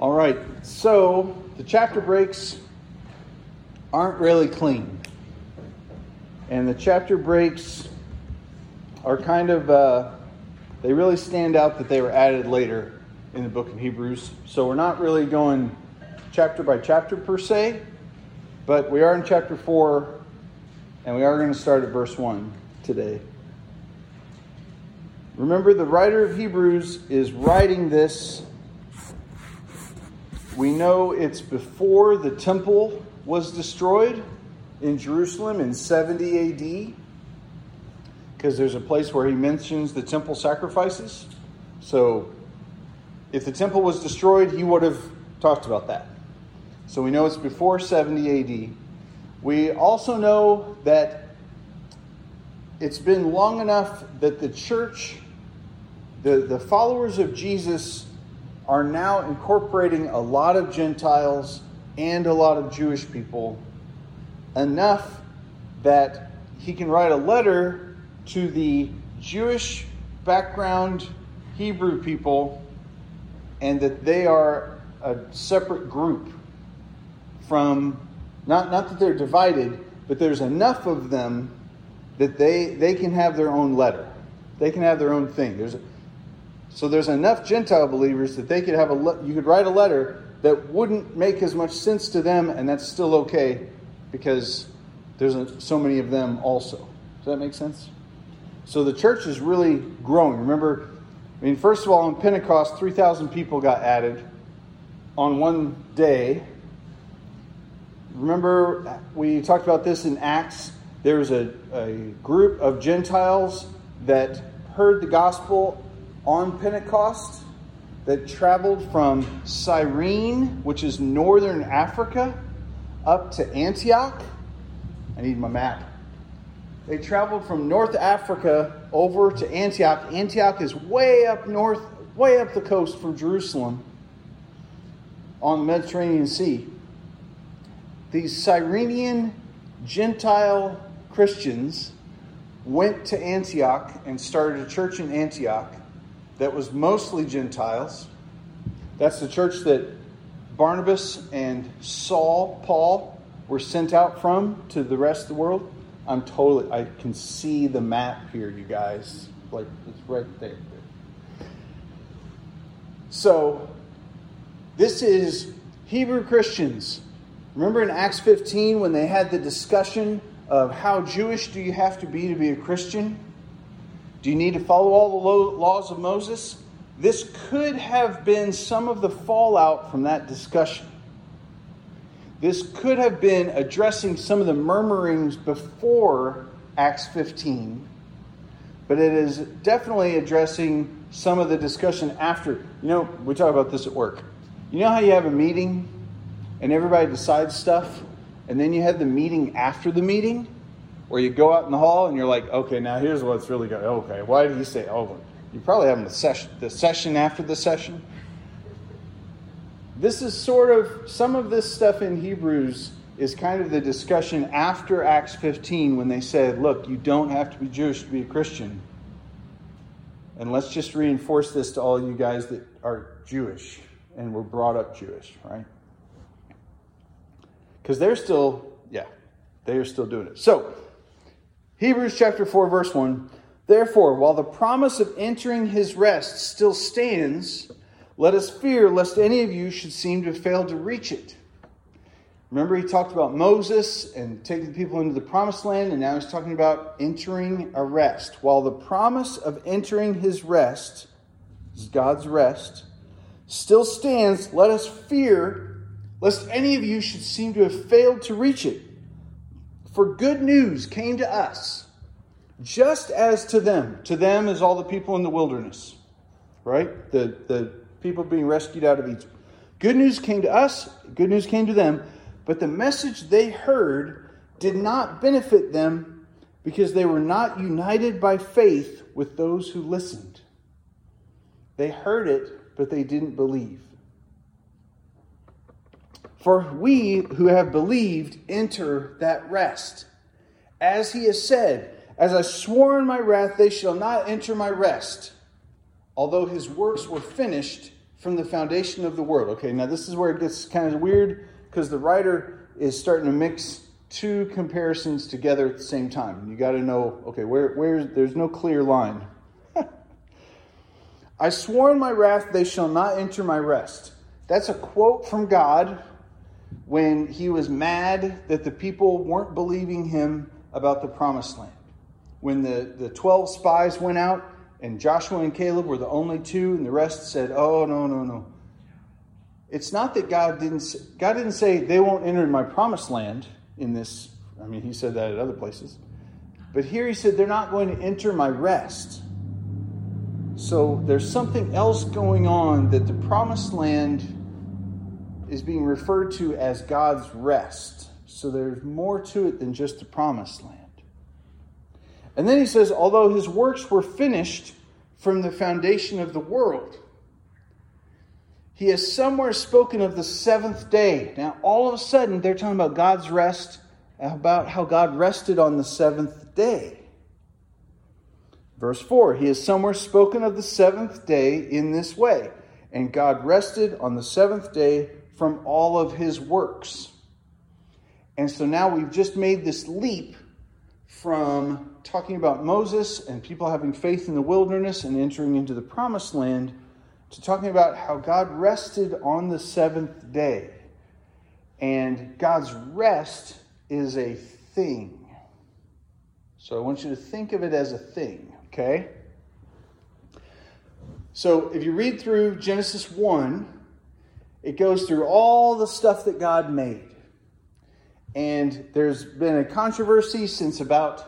All right, so the chapter breaks aren't really clean. And the chapter breaks are kind of, they really stand out that they were added later in the book of Hebrews. So we're not really going chapter by chapter per se, but we are in chapter 4, and we are going to start at verse 1 today. Remember, the writer of Hebrews is writing this. We know it's before the temple was destroyed in Jerusalem in 70 AD, because there's a place where he mentions the temple sacrifices. So if the temple was destroyed, he would have talked about that. So we know it's before 70 AD. We also know that it's been long enough that the church, the followers of Jesus, are now incorporating a lot of Gentiles and a lot of Jewish people, enough that he can write a letter to the Jewish background Hebrew people, and that they are a separate group from, not that they're divided, but there's enough of them that they can have their own letter. They can have their own thing. So there's enough Gentile believers that they could have you could write a letter that wouldn't make as much sense to them, and that's still okay, because there's so many of them also. Does that make sense? So the church is really growing. Remember, I mean, first of all, on Pentecost, 3,000 people got added on one day. Remember, we talked about this in Acts. There was a group of Gentiles that heard the gospel on Pentecost that traveled from Cyrene, which is northern Africa, up to Antioch. I need my map. They traveled from North Africa over to Antioch. Antioch is way up north, way up the coast from Jerusalem on the Mediterranean Sea. These Cyrenian Gentile Christians went to Antioch and started a church in Antioch that was mostly Gentiles. That's the church that Barnabas and Paul, were sent out from to the rest of the world. I can see the map here, you guys. Like, it's right there. So, this is Hebrew Christians. Remember in Acts 15 when they had the discussion of how Jewish do you have to be a Christian? Do you need to follow all the laws of Moses? This could have been some of the fallout from that discussion. This could have been addressing some of the murmurings before Acts 15, but it is definitely addressing some of the discussion after. You know, we talk about this at work. You know how you have a meeting and everybody decides stuff, and then you have the meeting after the meeting, where you go out in the hall and you're like, okay, now here's what's really going on. Okay, why did you say? Oh, you're probably having the session after the session. This is sort of, some of this stuff in Hebrews is kind of the discussion after Acts 15 when they said, look, you don't have to be Jewish to be a Christian. And let's just reinforce this to all you guys that are Jewish and were brought up Jewish, right? Because they are still doing it. So, Hebrews chapter 4, verse 1. Therefore, while the promise of entering his rest still stands, let us fear lest any of you should seem to fail to reach it. Remember, he talked about Moses and taking the people into the promised land, and now he's talking about entering a rest. While the promise of entering his rest, God's rest, still stands, let us fear lest any of you should seem to have failed to reach it. For good news came to us, just as to them. To them is all the people in the wilderness, right? The people being rescued out of Egypt. Good news came to us, good news came to them, but the message they heard did not benefit them because they were not united by faith with those who listened. They heard it, but they didn't believe. For we who have believed enter that rest. As he has said, as I swore in my wrath, they shall not enter my rest. Although his works were finished from the foundation of the world. Okay, now this is where it gets kind of weird, because the writer is starting to mix two comparisons together at the same time. You got to know, okay, where there's no clear line. I swore in my wrath, they shall not enter my rest. That's a quote from God when he was mad that the people weren't believing him about the promised land. When the 12 spies went out and Joshua and Caleb were the only two, and the rest said, oh, no. It's not that God didn't say they won't enter my promised land in this. I mean, he said that at other places. But here he said, they're not going to enter my rest. So there's something else going on, that the promised land is being referred to as God's rest. So there's more to it than just the promised land. And then he says, although his works were finished from the foundation of the world, he has somewhere spoken of the seventh day. Now, all of a sudden, they're talking about God's rest, about how God rested on the seventh day. Verse 4, he has somewhere spoken of the seventh day in this way, and God rested on the seventh day from all of his works. And so now we've just made this leap from talking about Moses and people having faith in the wilderness and entering into the promised land, to talking about how God rested on the seventh day. And God's rest is a thing. So I want you to think of it as a thing, okay? So if you read through Genesis 1, it goes through all the stuff that God made. And there's been a controversy since about,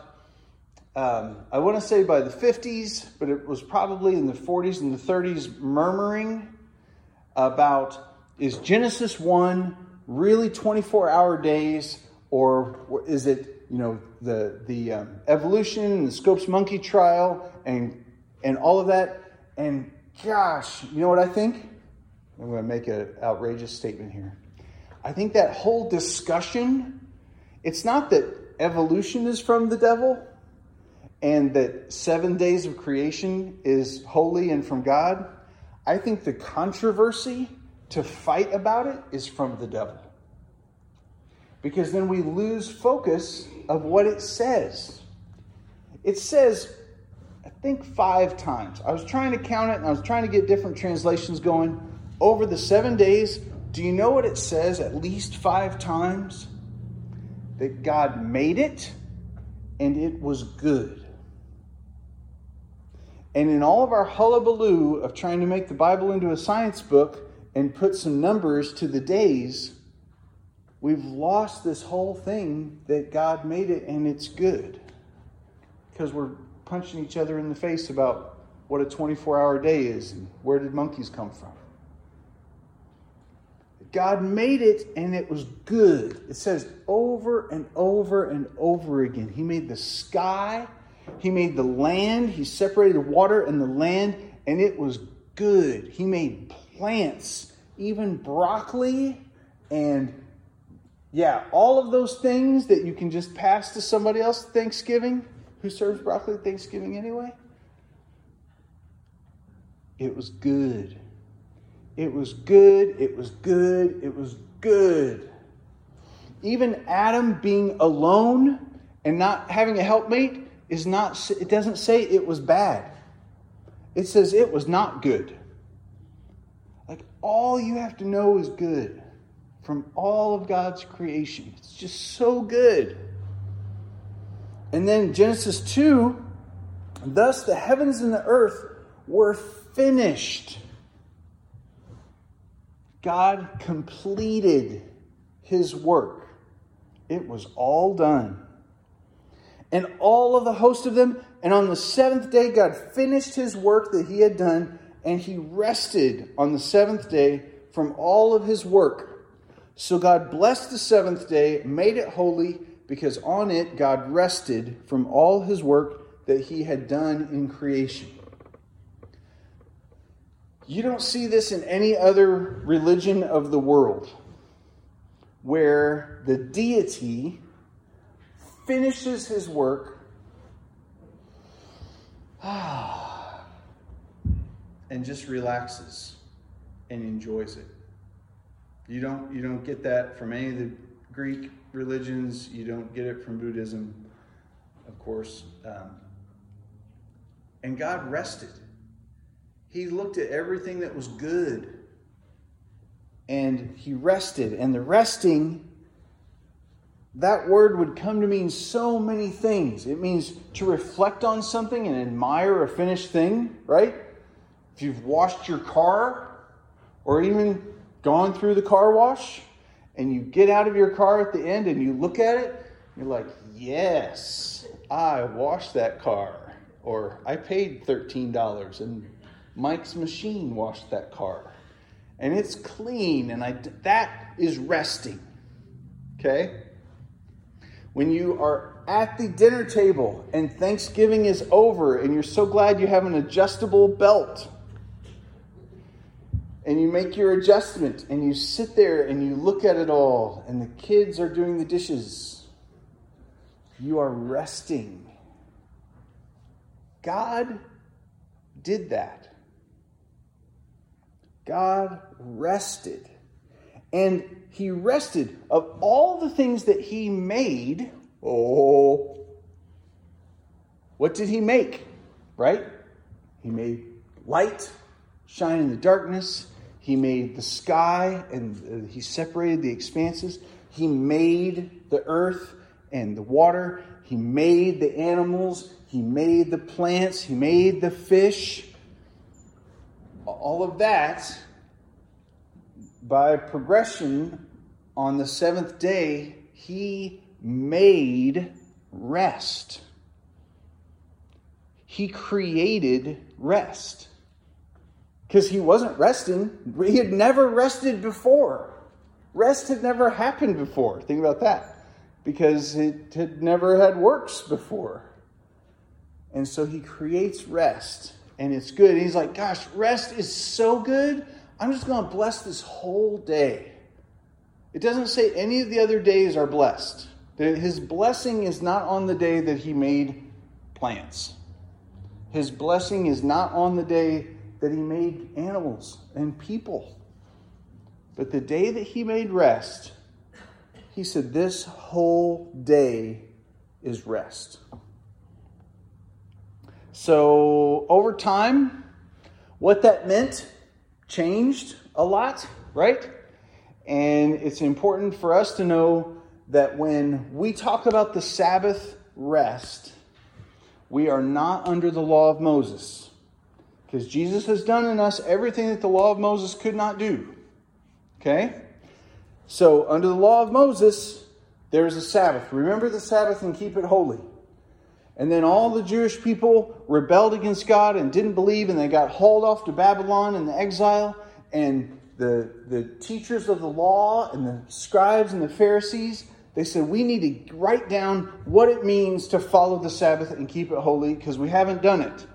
I want to say by the 50s, but it was probably in the 40s and the 30s, murmuring about, is Genesis 1 really 24-hour days, or is it, you know, the evolution and the Scopes Monkey Trial and all of that? And gosh, you know what I think? I'm going to make an outrageous statement here. I think that whole discussion, it's not that evolution is from the devil and that 7 days of creation is holy and from God. I think the controversy to fight about it is from the devil. Because then we lose focus of what it says. It says, I think 5 times. I was trying to count it, and I was trying to get different translations going. Over the 7 days, do you know what it says at least 5 times? That God made it, and it was good. And in all of our hullabaloo of trying to make the Bible into a science book and put some numbers to the days, we've lost this whole thing that God made it and it's good. Because we're punching each other in the face about what a 24-hour day is and where did monkeys come from. God made it and it was good. It says over and over and over again. He made the sky. He made the land. He separated water and the land, and it was good. He made plants, even broccoli, and yeah, all of those things that you can just pass to somebody else at Thanksgiving. Who serves broccoli at Thanksgiving anyway? It was good. It was good, it was good, it was good. Even Adam being alone and not having a helpmate is not, it doesn't say it was bad. It says it was not good. Like, all you have to know is good from all of God's creation. It's just so good. And then Genesis 2, thus the heavens and the earth were finished. God completed his work. It was all done. And all of the host of them, and on the seventh day, God finished his work that he had done, and he rested on the seventh day from all of his work. So God blessed the seventh day, made it holy, because on it God rested from all his work that he had done in creation. You don't see this in any other religion of the world, where the deity finishes his work and just relaxes and enjoys it. You don't get that from any of the Greek religions. You don't get it from Buddhism, of course. And God rested. He looked at everything that was good, and he rested. And the resting, that word would come to mean so many things. It means to reflect on something and admire a finished thing, right? If you've washed your car or even gone through the car wash and you get out of your car at the end and you look at it, you're like, yes, I washed that car. Or I paid $13 and Mike's machine washed that car. And it's clean, and that is resting. Okay? When you are at the dinner table and Thanksgiving is over and you're so glad you have an adjustable belt and you make your adjustment and you sit there and you look at it all and the kids are doing the dishes, you are resting. God did that. God rested. And he rested of all the things that he made. Oh, what did he make? Right? He made light shine in the darkness. He made the sky and he separated the expanses. He made the earth and the water. He made the animals. He made the plants. He made the fish. All of that, by progression, on the seventh day, he made rest. He created rest. Because he wasn't resting. He had never rested before. Rest had never happened before. Think about that. Because it had never had works before. And so he creates rest. And it's good. And he's like, gosh, rest is so good. I'm just going to bless this whole day. It doesn't say any of the other days are blessed. His blessing is not on the day that he made plants. His blessing is not on the day that he made animals and people. But the day that he made rest, he said, this whole day is rest. So over time, what that meant changed a lot, right? And it's important for us to know that when we talk about the Sabbath rest, we are not under the law of Moses. Because Jesus has done in us everything that the law of Moses could not do. Okay? So under the law of Moses, there is a Sabbath. Remember the Sabbath and keep it holy. And then all the Jewish people rebelled against God and didn't believe, and they got hauled off to Babylon in the exile. And the teachers of the law and the scribes and the Pharisees, they said, we need to write down what it means to follow the Sabbath and keep it holy, because we haven't done it.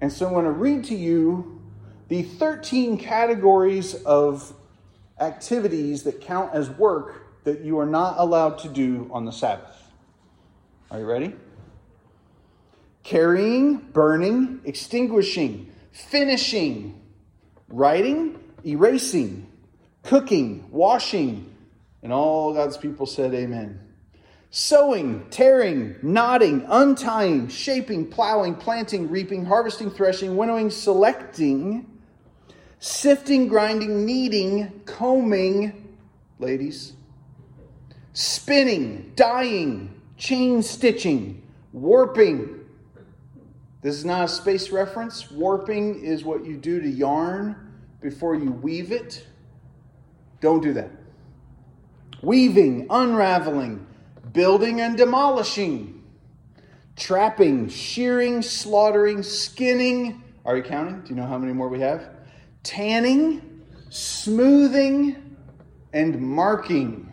And so I'm going to read to you the 13 categories of activities that count as work that you are not allowed to do on the Sabbath. Are you ready? Carrying, burning, extinguishing, finishing, writing, erasing, cooking, washing, and all God's people said amen. Sowing, tearing, knotting, untying, shaping, plowing, planting, reaping, harvesting, threshing, winnowing, selecting, sifting, grinding, kneading, combing, ladies, spinning, dyeing, chain stitching, warping. This is not a space reference. Warping is what you do to yarn before you weave it. Don't do that. Weaving, unraveling, building and demolishing, trapping, shearing, slaughtering, skinning. Are you counting? Do you know how many more we have? Tanning, smoothing, and marking.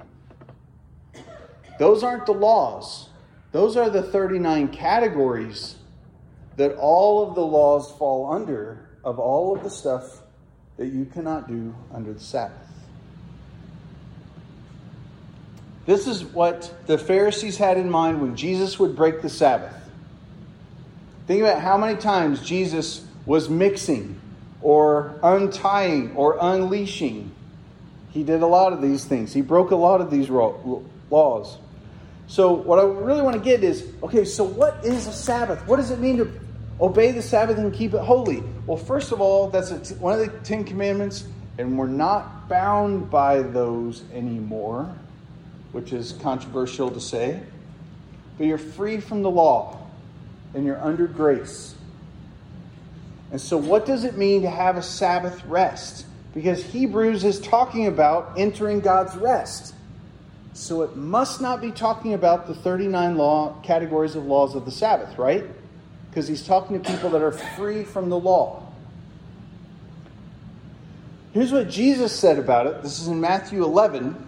Those aren't the laws. Those are the 39 categories that all of the laws fall under, of all of the stuff that you cannot do under the Sabbath. This is what the Pharisees had in mind when Jesus would break the Sabbath. Think about how many times Jesus was mixing or untying or unleashing. He did a lot of these things. He broke a lot of these laws. So what I really want to get is, okay, so what is a Sabbath? What does it mean to obey the Sabbath and keep it holy? Well, first of all, that's one of the Ten Commandments, and we're not bound by those anymore, which is controversial to say. But you're free from the law, and you're under grace. And so what does it mean to have a Sabbath rest? Because Hebrews is talking about entering God's rest. So it must not be talking about the 39 categories of laws of the Sabbath, right? Because he's talking to people that are free from the law. Here's what Jesus said about it. This is in Matthew 11.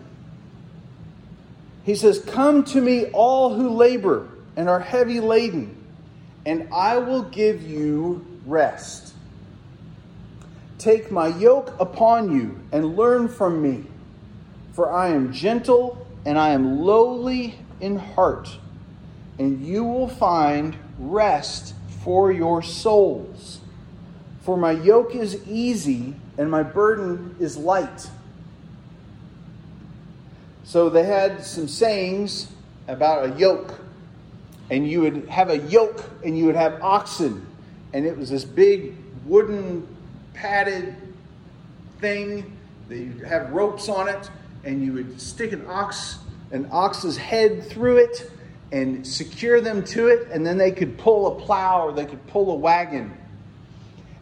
He says, "Come to me, all who labor and are heavy laden, and I will give you rest. Take my yoke upon you and learn from me, for I am gentle and I am lowly in heart, and you will find rest for your souls. For my yoke is easy and my burden is light." So they had some sayings about a yoke. And you would have a yoke and you would have oxen. And it was this big wooden padded thing that you'd have ropes on it. And you would stick an ox's head through it and secure them to it. And then they could pull a plow or they could pull a wagon.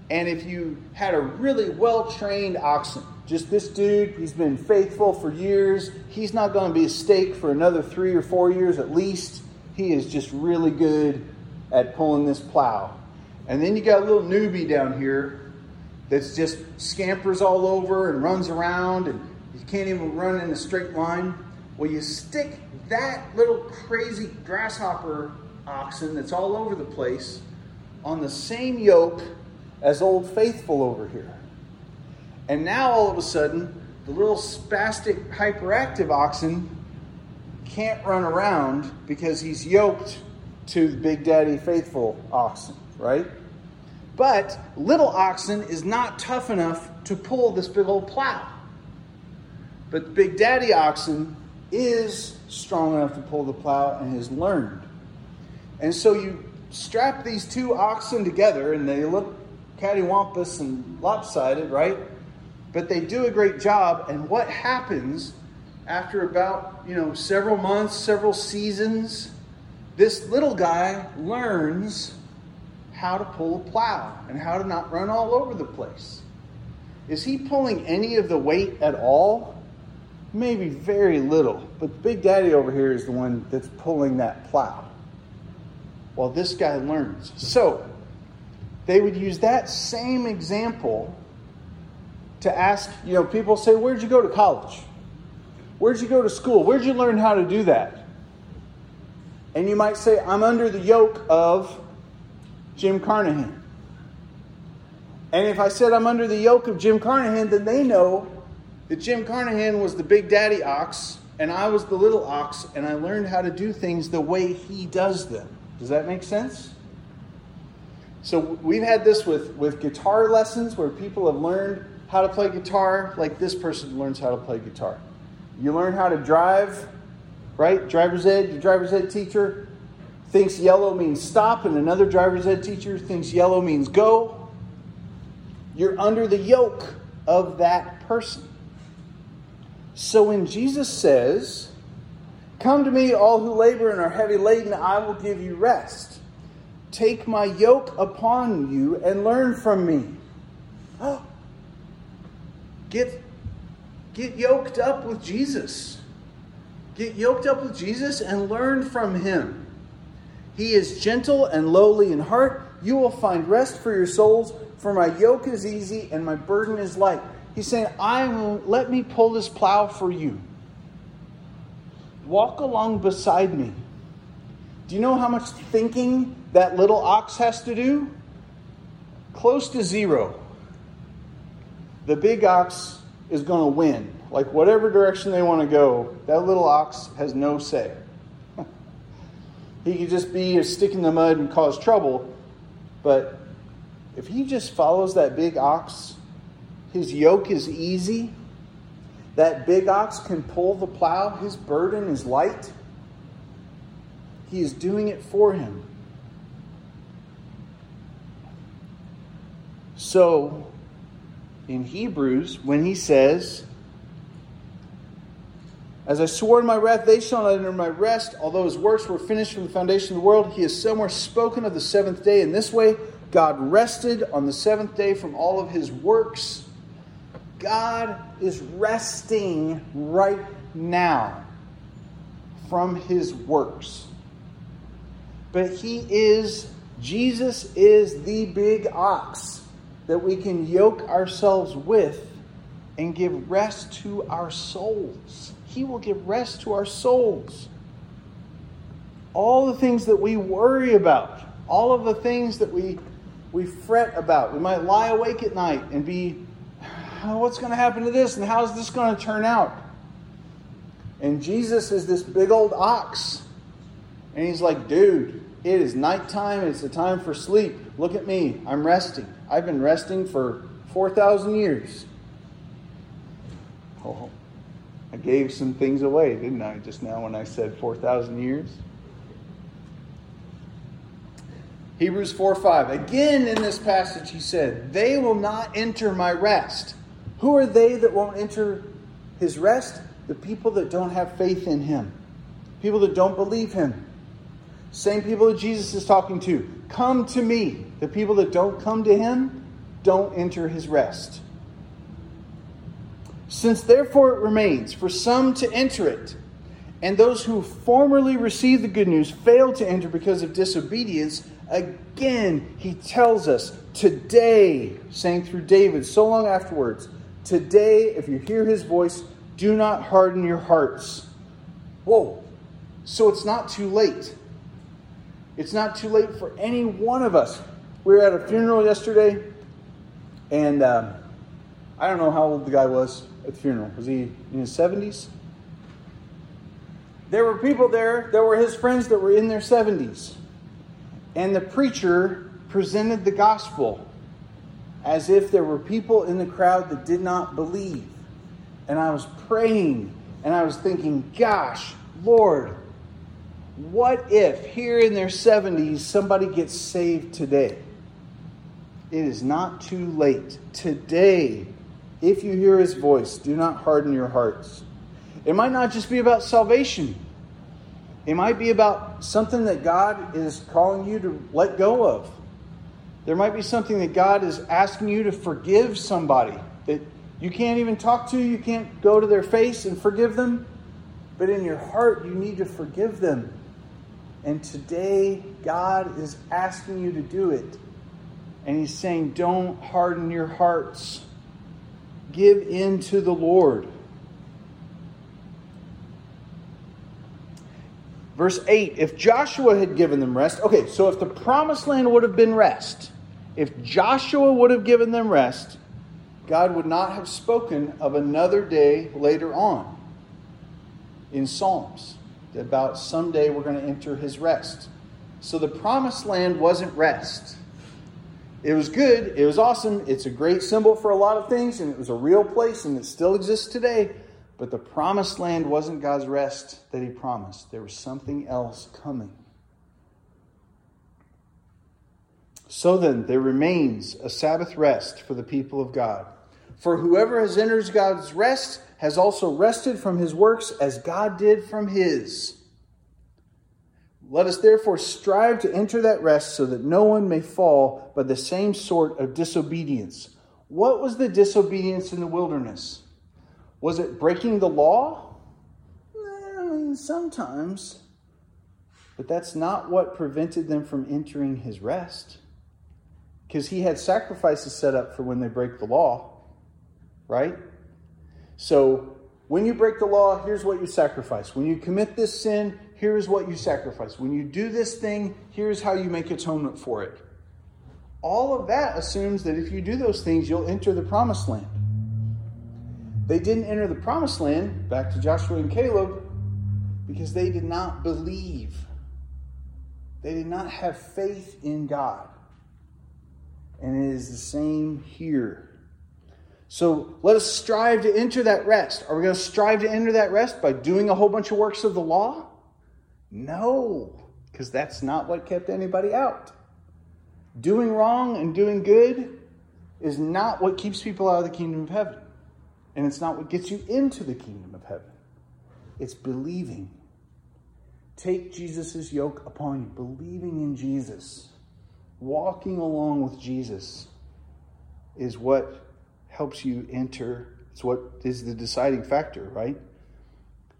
And if you had a really well-trained oxen, just this dude, he's been faithful for years. He's not going to be a stake for another 3 or 4 years at least. He is just really good at pulling this plow. And then you got a little newbie down here that's just scampers all over and runs around and you can't even run in a straight line. Well, you stick that little crazy grasshopper oxen that's all over the place on the same yoke as Old Faithful over here. And now all of a sudden, the little spastic, hyperactive oxen can't run around because he's yoked to the Big Daddy Faithful oxen, right? But little oxen is not tough enough to pull this big old plow. But Big Daddy oxen is strong enough to pull the plow and has learned. And so you strap these two oxen together and they look cattywampus and lopsided, right? But they do a great job. And what happens after about, several months, several seasons, this little guy learns how to pull a plow and how to not run all over the place. Is he pulling any of the weight at all? Maybe very little. But Big Daddy over here is the one that's pulling that plow while this guy learns. So they would use that same example to ask, people say, "Where'd you go to college? Where'd you go to school? Where'd you learn how to do that?" And you might say, "I'm under the yoke of Jim Carnahan." And if I said I'm under the yoke of Jim Carnahan, then they know that Jim Carnahan was the Big Daddy ox and I was the little ox and I learned how to do things the way he does them. Does that make sense? So we've had this with guitar lessons where people have learned how to play guitar, like this person learns how to play guitar. You learn how to drive, right? Driver's ed, your driver's ed teacher thinks yellow means stop, and another driver's ed teacher thinks yellow means go. You're under the yoke of that person. So when Jesus says, "Come to me, all who labor and are heavy laden, I will give you rest. Take my yoke upon you and learn from me." Oh, get yoked up with Jesus. Get yoked up with Jesus and learn from him. He is gentle and lowly in heart. You will find rest for your souls, for my yoke is easy and my burden is light. He's saying, let me pull this plow for you. Walk along beside me. Do you know how much thinking that little ox has to do? Close to zero. The big ox is going to win. Like whatever direction they want to go, that little ox has no say. He could just be a stick in the mud and cause trouble, but If he just follows that big ox, his yoke is easy. That big ox can pull the plow. His burden is light. He is doing it for him. So, in Hebrews, when he says, as I swore in my wrath, they shall not enter my rest. Although his works were finished from the foundation of the world, he has somewhere spoken of the seventh day. In this way, God rested on the seventh day from all of his works. God is resting right now from his works. But Jesus is the big ox that we can yoke ourselves with and give rest to our souls. He will give rest to our souls. All the things that we worry about, all of the things that we fret about. We might lie awake at night and be, oh, what's going to happen to this? And how is this going to turn out? And Jesus is this big old ox. And he's like, dude, it is nighttime. It's the time for sleep. Look at me. I'm resting. I've been resting for 4,000 years. Oh, I gave some things away, didn't I, just now when I said 4,000 years? Hebrews 4:5. Again, in this passage, he said, they will not enter my rest. Who are they that won't enter his rest? The people that don't have faith in him. People that don't believe him. Same people that Jesus is talking to. Come to me. The people that don't come to him don't enter his rest. Since therefore it remains for some to enter it, and those who formerly received the good news failed to enter because of disobedience, again, he tells us today, saying through David so long afterwards, today, if you hear his voice, do not harden your hearts. Whoa. So it's not too late. It's not too late for any one of us. We were at a funeral yesterday, and I don't know how old the guy was at the funeral. Was he in his 70s? There were people there. There were his friends that were in their 70s. And the preacher presented the gospel as if there were people in the crowd that did not believe. And I was praying and I was thinking, gosh, Lord, what if here in their 70s somebody gets saved today? It is not too late. Today, if you hear his voice, do not harden your hearts. It might not just be about salvation. It might be about something that God is calling you to let go of. There might be something that God is asking you to forgive somebody that you can't even talk to. You can't go to their face and forgive them. But in your heart, you need to forgive them. And today, God is asking you to do it. And he's saying, don't harden your hearts. Give in to the Lord. Verse 8, if Joshua had given them rest. Okay, so if the promised land would have been rest, if Joshua would have given them rest, God would not have spoken of another day later on in Psalms about someday we're going to enter his rest. So the promised land wasn't rest. It was good. It was awesome. It's a great symbol for a lot of things, and it was a real place, and it still exists today. But the promised land wasn't God's rest that he promised. There was something else coming. So then, there remains a Sabbath rest for the people of God. For whoever has entered God's rest has also rested from his works as God did from his. Let us therefore strive to enter that rest so that no one may fall by the same sort of disobedience. What was the disobedience in the wilderness? Was it breaking the law? I mean, sometimes. But that's not what prevented them from entering his rest. Because he had sacrifices set up for when they break the law. Right? So, when you break the law, here's what you sacrifice. When you commit this sin, here's what you sacrifice. When you do this thing, here's how you make atonement for it. All of that assumes that if you do those things, you'll enter the promised land. They didn't enter the promised land, back to Joshua and Caleb, because they did not believe. They did not have faith in God. And it is the same here. So let us strive to enter that rest. Are we going to strive to enter that rest by doing a whole bunch of works of the law? No, because that's not what kept anybody out. Doing wrong and doing good is not what keeps people out of the kingdom of heaven. And it's not what gets you into the kingdom of heaven. It's believing. Take Jesus' yoke upon you. Believing in Jesus. Walking along with Jesus is what helps you enter. It's what is the deciding factor, right?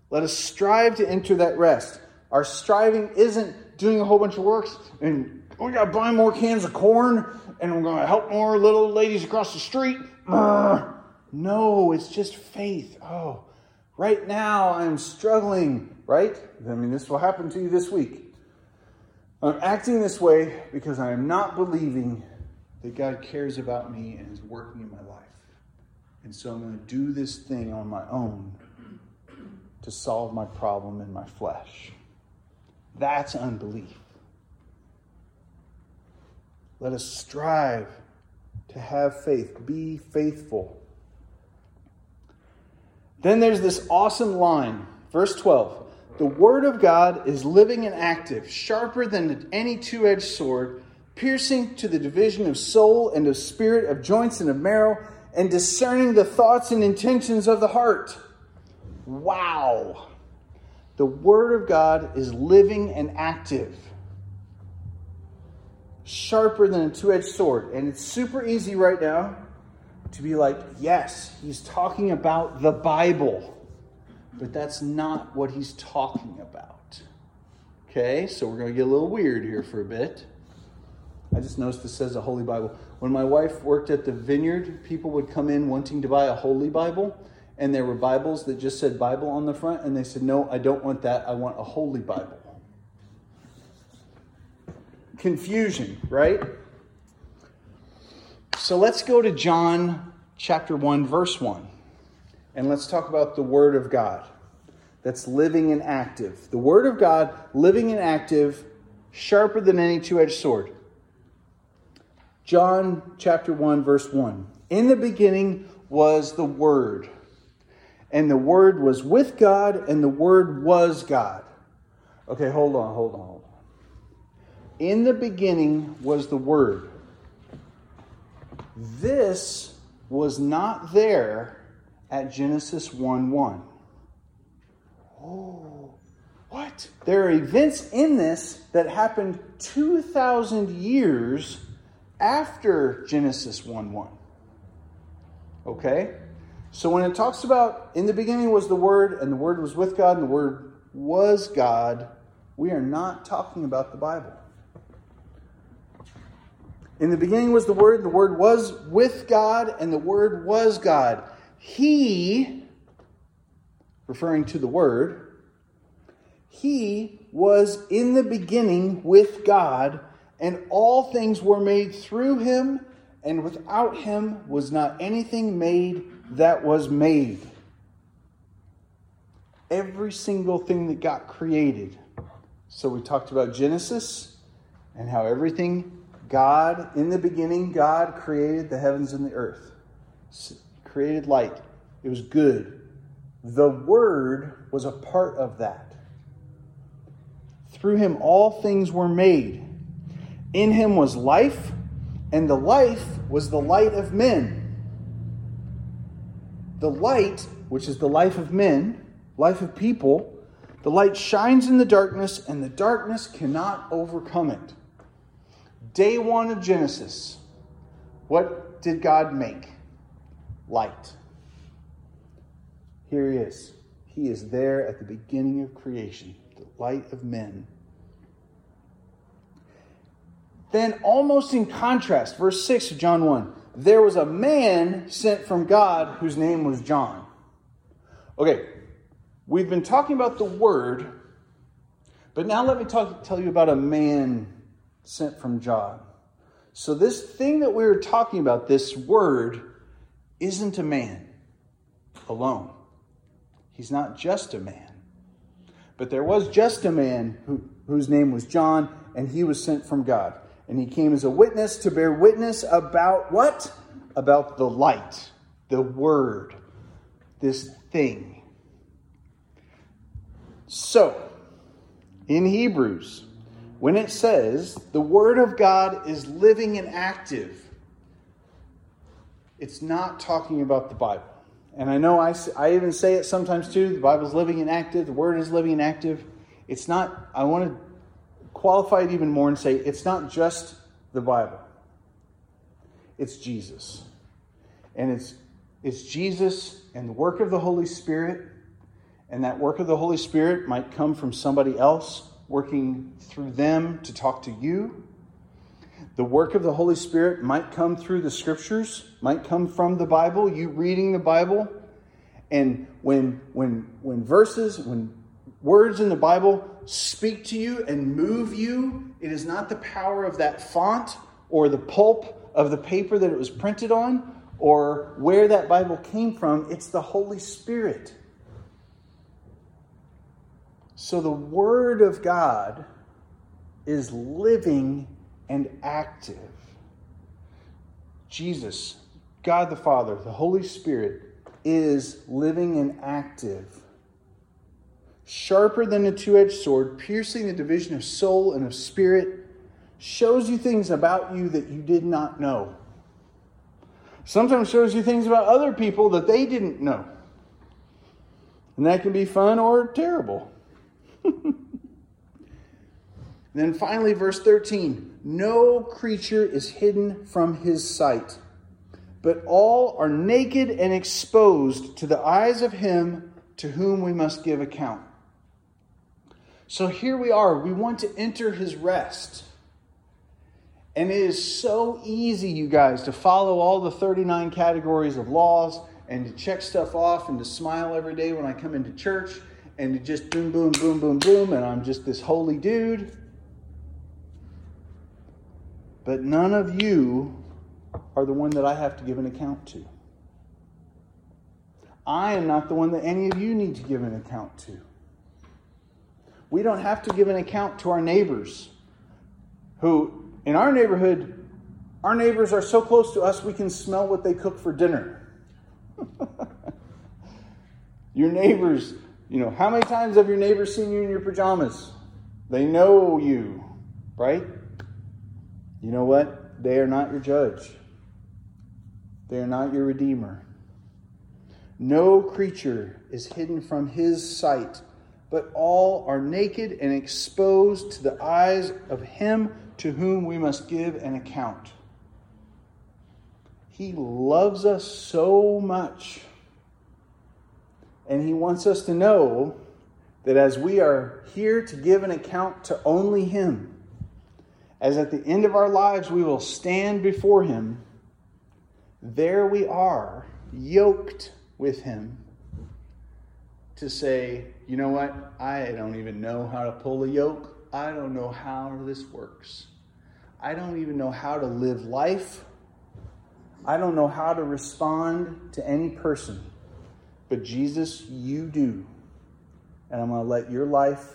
Let us strive to enter that rest. Our striving isn't doing a whole bunch of works and we got to buy more cans of corn and we're going to help more little ladies across the street. No, it's just faith. Oh, right now I'm struggling, right? I mean, this will happen to you this week. I'm acting this way because I am not believing that God cares about me and is working in my life. And so I'm going to do this thing on my own to solve my problem in my flesh. That's unbelief. Let us strive to have faith. Be faithful. Then there's this awesome line, verse 12. The word of God is living and active, sharper than any two-edged sword, piercing to the division of soul and of spirit, of joints and of marrow, and discerning the thoughts and intentions of the heart. Wow. The word of God is living and active. Sharper than a two-edged sword. And it's super easy right now to be like, yes, he's talking about the Bible. But that's not what he's talking about. Okay, so we're going to get a little weird here for a bit. I just noticed this says a Holy Bible. When my wife worked at the Vineyard, people would come in wanting to buy a Holy Bible. And there were Bibles that just said Bible on the front. And they said, no, I don't want that. I want a Holy Bible. Confusion, right? So let's go to John chapter 1, verse 1. And let's talk about the Word of God that's living and active. The Word of God, living and active, sharper than any two-edged sword. John chapter 1, verse 1. In the beginning was the Word, and the Word was with God, and the Word was God. Okay, hold on. In the beginning was the Word. This was not there at Genesis 1:1. Oh, what? There are events in this that happened 2,000 years after Genesis 1:1. Okay? So when it talks about in the beginning was the Word, and the Word was with God, and the Word was God, we are not talking about the Bible. In the beginning was the Word was with God, and the Word was God. He, referring to the Word, He was in the beginning with God, and all things were made through Him, and without Him was not anything made that was made. Every single thing that got created. So we talked about Genesis and how everything God, in the beginning, God created the heavens and the earth. Created light. It was good. The Word was a part of that. Through Him all things were made. In Him was life, and the life was the light of men. The light, which is the life of men, life of people, the light shines in the darkness, and the darkness cannot overcome it. Day one of Genesis, what did God make? Light. Here He is. He is there at the beginning of creation, the light of men. Then almost in contrast, verse 6 of John 1, there was a man sent from God whose name was John. Okay, we've been talking about the Word, but now let me tell you about a man sent from God. So this thing that we were talking about, this Word, isn't a man alone. He's not just a man. But there was just a man whose name was John, and he was sent from God. And he came as a witness to bear witness about what? About the light, the word, this thing. So, in Hebrews, when it says the word of God is living and active, it's not talking about the Bible. And I know I even say it sometimes too. The Bible's living and active. The word is living and active. It's not, I want to qualify it even more and say it's not just the Bible. It's Jesus. And it's Jesus and the work of the Holy Spirit. And that work of the Holy Spirit might come from somebody else working through them to talk to you. The work of the Holy Spirit might come through the scriptures, might come from the Bible, you reading the Bible. And when verses, when words in the Bible speak to you and move you, it is not the power of that font or the pulp of the paper that it was printed on or where that Bible came from. It's the Holy Spirit. So the Word of God is living and active. Jesus, God the Father, the Holy Spirit is living and active, sharper than a two-edged sword, piercing the division of soul and of spirit, shows you things about you that you did not know. Sometimes shows you things about other people that they didn't know. And that can be fun or terrible. And then finally, verse 13, no creature is hidden from his sight, but all are naked and exposed to the eyes of him to whom we must give account. So here we are. We want to enter his rest. And it is so easy, you guys, to follow all the 39 categories of laws and to check stuff off and to smile every day when I come into church and to just boom, boom, boom, boom, boom, and I'm just this holy dude. But none of you are the one that I have to give an account to. I am not the one that any of you need to give an account to. We don't have to give an account to our neighbors, who in our neighborhood, our neighbors are so close to us we can smell what they cook for dinner. Your neighbors, you know, how many times have your neighbors seen you in your pajamas? They know you, right? You know what? They are not your judge. They are not your redeemer. No creature is hidden from his sight, but all are naked and exposed to the eyes of him to whom we must give an account. He loves us so much. And he wants us to know that as we are here to give an account to only him, as at the end of our lives we will stand before him, there we are, yoked with him, to say, you know what? I don't even know how to pull a yoke. I don't know how this works. I don't even know how to live life. I don't know how to respond to any person. But Jesus, you do. And I'm going to let your life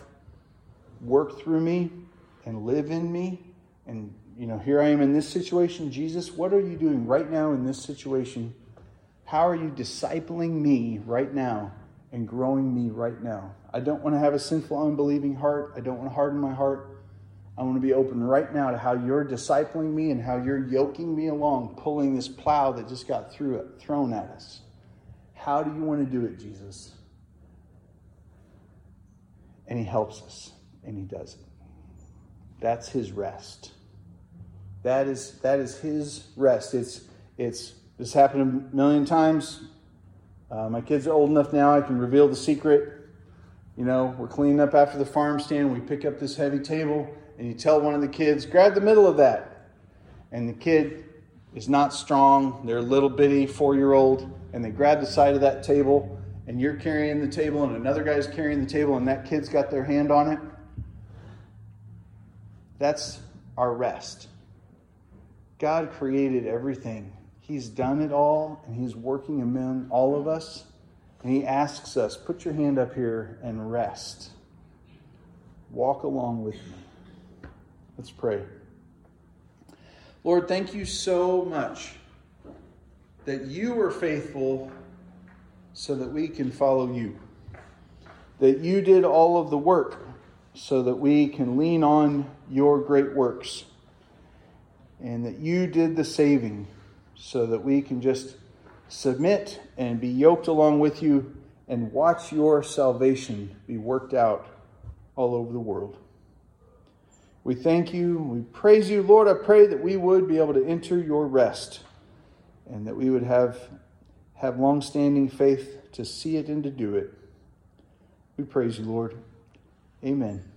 work through me and live in me. And, you know, here I am in this situation. Jesus, what are you doing right now in this situation? How are you discipling me right now and growing me right now? I don't want to have a sinful, unbelieving heart. I don't want to harden my heart. I want to be open right now to how you're discipling me and how you're yoking me along, pulling this plow that just got thrown at us. How do you want to do it, Jesus? And he helps us, and he does it. That's his rest. That is his rest. It's this happened a million times. My kids are old enough now I can reveal the secret. You know, we're cleaning up after the farm stand. We pick up this heavy table, and you tell one of the kids, grab the middle of that. And the kid is not strong. They're a little bitty 4-year-old, and they grab the side of that table, and you're carrying the table, and another guy's carrying the table, and that kid's got their hand on it. That's our rest. God created everything. He's done it all, and he's working among all of us. And he asks us, put your hand up here and rest. Walk along with me. Let's pray. Lord, thank you so much that you were faithful so that we can follow you. That you did all of the work so that we can lean on your great works. And that you did the saving so that we can just submit and be yoked along with you and watch your salvation be worked out all over the world. We thank you. We praise you, Lord. I pray that we would be able to enter your rest and that we would have long-standing faith to see it and to do it. We praise you, Lord. Amen.